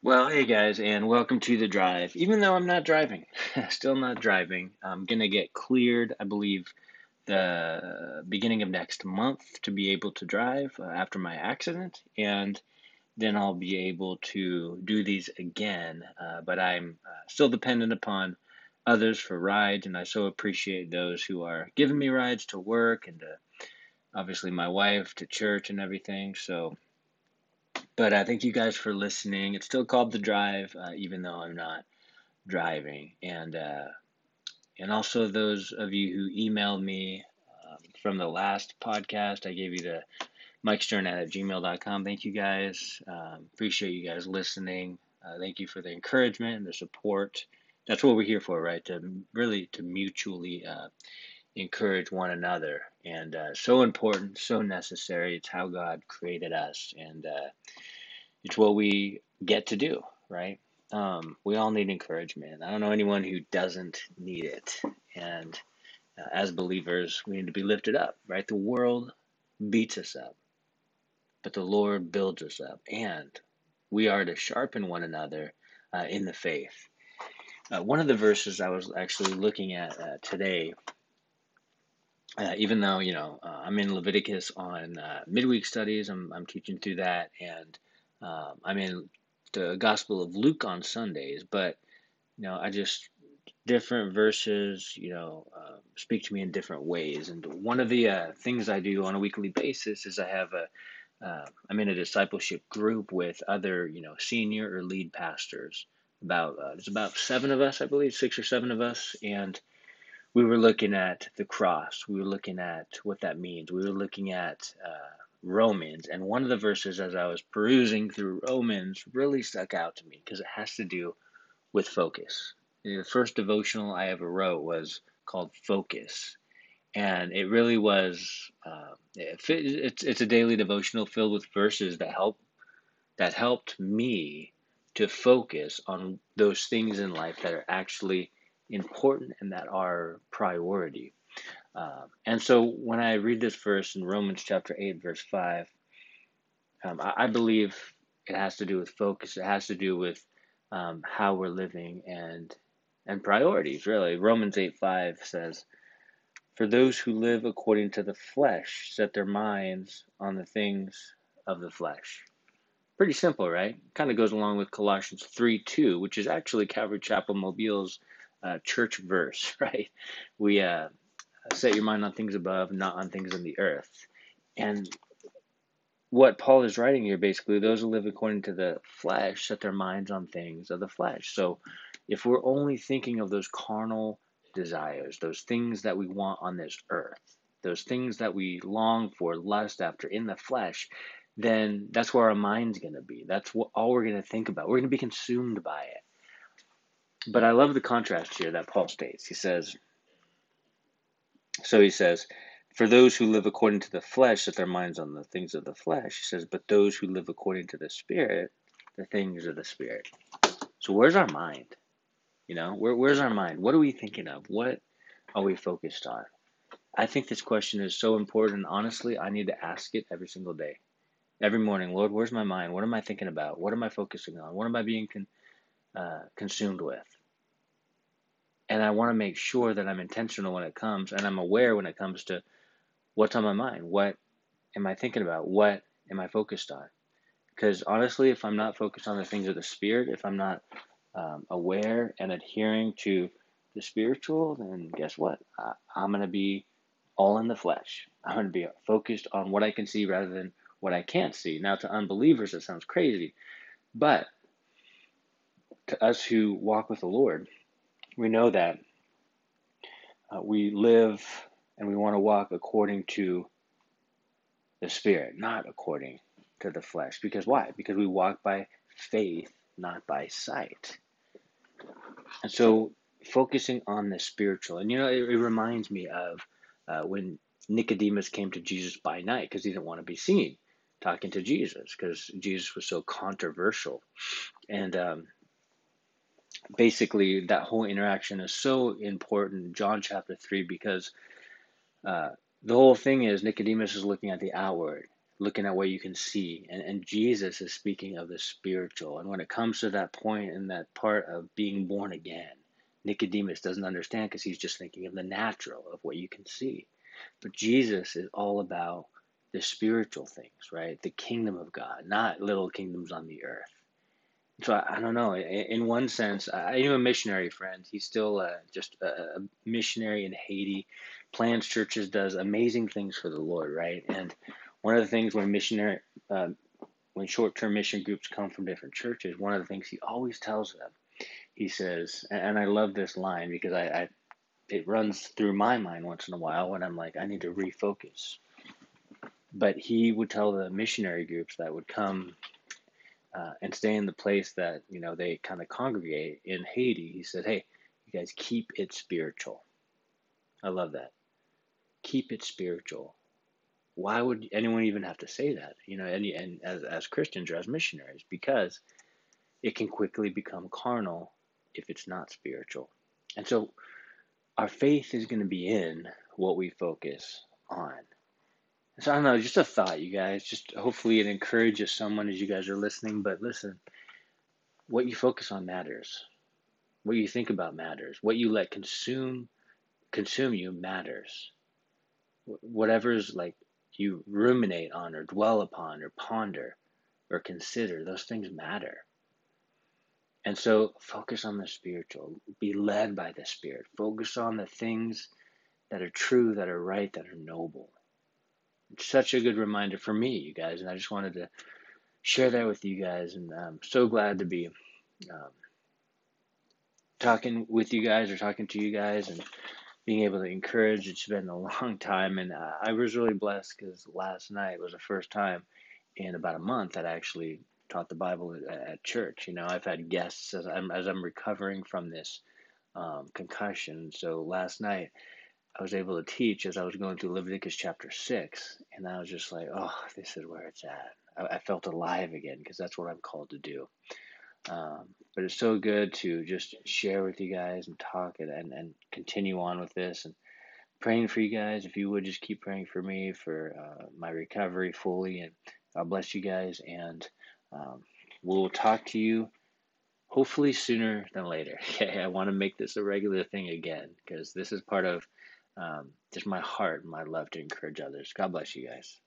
Well, hey guys, and welcome to The Drive. Even though I'm not driving, still not driving, I'm going to get cleared, I believe, the beginning of next month to be able to drive after my accident, and then I'll be able to do these again, but I'm still dependent upon others for rides, and I so appreciate those who are giving me rides to work and to, obviously, my wife, to church and everything, so... But thank you guys for listening. It's still called The Drive, even though I'm not driving. And also those of you who emailed me from the last podcast, I gave you the mikestern@gmail.com. Thank you guys. Appreciate you guys listening. Thank you for the encouragement and the support. That's what we're here for, right? To mutually encourage one another. And so important, so necessary. It's how God created us, and it's what we get to do, right? We all need encouragement. I don't know anyone who doesn't need it. And as believers, we need to be lifted up, right? The world beats us up, but the Lord builds us up. And we are to sharpen one another in the faith. One of the verses I was actually looking at today, even though, I'm in Leviticus on midweek studies, I'm teaching through that, and I'm in the Gospel of Luke on Sundays, but, different verses, speak to me in different ways, and one of the things I do on a weekly basis is I have I'm in a discipleship group with other, senior or lead pastors, there's about 7 of us, I believe, 6 or 7 of us, and we were looking at the cross. We were looking at what that means. We were looking at Romans. And one of the verses as I was perusing through Romans really stuck out to me because it has to do with focus. The first devotional I ever wrote was called Focus. And it really was, it's a daily devotional filled with verses that helped me to focus on those things in life that are actually important and that are priority. And so when I read this verse in Romans chapter 8, verse 5, I believe it has to do with focus. It has to do with how we're living and priorities, really. Romans 8:5 says, "For those who live according to the flesh set their minds on the things of the flesh." Pretty simple, right? Kind of goes along with Colossians 3:2, which is actually Calvary Chapel Mobile's church verse, right? We set your mind on things above, not on things on the earth. And what Paul is writing here, basically, those who live according to the flesh set their minds on things of the flesh. So if we're only thinking of those carnal desires, those things that we want on this earth, those things that we long for, lust after in the flesh, then that's where our mind's going to be. That's what all we're going to think about. We're going to be consumed by it. But I love the contrast here that Paul states. He says, "For those who live according to the flesh set their minds on the things of the flesh." He says, "But those who live according to the Spirit, the things of the Spirit." So where's our mind? Where's our mind? What are we thinking of? What are we focused on? I think this question is so important. Honestly, I need to ask it every single day. Every morning, Lord, where's my mind? What am I thinking about? What am I focusing on? What am I being consumed with? And I want to make sure that I'm intentional when it comes, and I'm aware when it comes to what's on my mind. What am I thinking about? What am I focused on? Because honestly, if I'm not focused on the things of the Spirit, if I'm not aware and adhering to the spiritual, then guess what? I'm going to be all in the flesh. I'm going to be focused on what I can see rather than what I can't see. Now, to unbelievers, that sounds crazy, but to us who walk with the Lord, we know that we live and we want to walk according to the Spirit, not according to the flesh. Because why? Because we walk by faith, not by sight. And so focusing on the spiritual. And, it reminds me of when Nicodemus came to Jesus by night because he didn't want to be seen talking to Jesus because Jesus was so controversial. And basically, that whole interaction is so important, John chapter 3, because the whole thing is Nicodemus is looking at the outward, looking at what you can see. And Jesus is speaking of the spiritual. And when it comes to that point and that part of being born again, Nicodemus doesn't understand because he's just thinking of the natural, of what you can see. But Jesus is all about the spiritual things, right? The kingdom of God, not little kingdoms on the earth. So I don't know. In one sense, I knew a missionary friend. He's still just a missionary in Haiti, plans churches, does amazing things for the Lord, right? And one of the things when missionary, when short-term mission groups come from different churches, one of the things he always tells them, he says, and I love this line because it runs through my mind once in a while when I'm like, I need to refocus. But he would tell the missionary groups that would come and stay in the place that, you know, they kind of congregate in Haiti. He said, hey, you guys, keep it spiritual. I love that. Keep it spiritual. Why would anyone even have to say that? You know, and as Christians or as missionaries, because it can quickly become carnal if it's not spiritual. And so our faith is going to be in what we focus on. So I don't know, just a thought, you guys. Just hopefully it encourages someone as you guys are listening. But listen, what you focus on matters. What you think about matters. What you let consume you matters. Whatever's like you ruminate on or dwell upon or ponder or consider, those things matter. And so focus on the spiritual. Be led by the Spirit. Focus on the things that are true, that are right, that are noble. It's such a good reminder for me, you guys, and I just wanted to share that with you guys, and I'm so glad to be talking with you guys or talking to you guys and being able to encourage. It's been a long time, and I was really blessed because last night was the first time in about a month that I actually taught the Bible at church. You know, I've had guests as I'm recovering from this concussion, so last night I was able to teach as I was going through Leviticus chapter 6, and I was just like, oh, this is where it's at. I felt alive again because that's what I'm called to do. But it's so good to just share with you guys and talk and continue on with this and praying for you guys. If you would just keep praying for me for my recovery fully, and God bless you guys, and we'll talk to you hopefully sooner than later. Okay, I want to make this a regular thing again because this is part of just my heart and my love to encourage others. God bless you guys.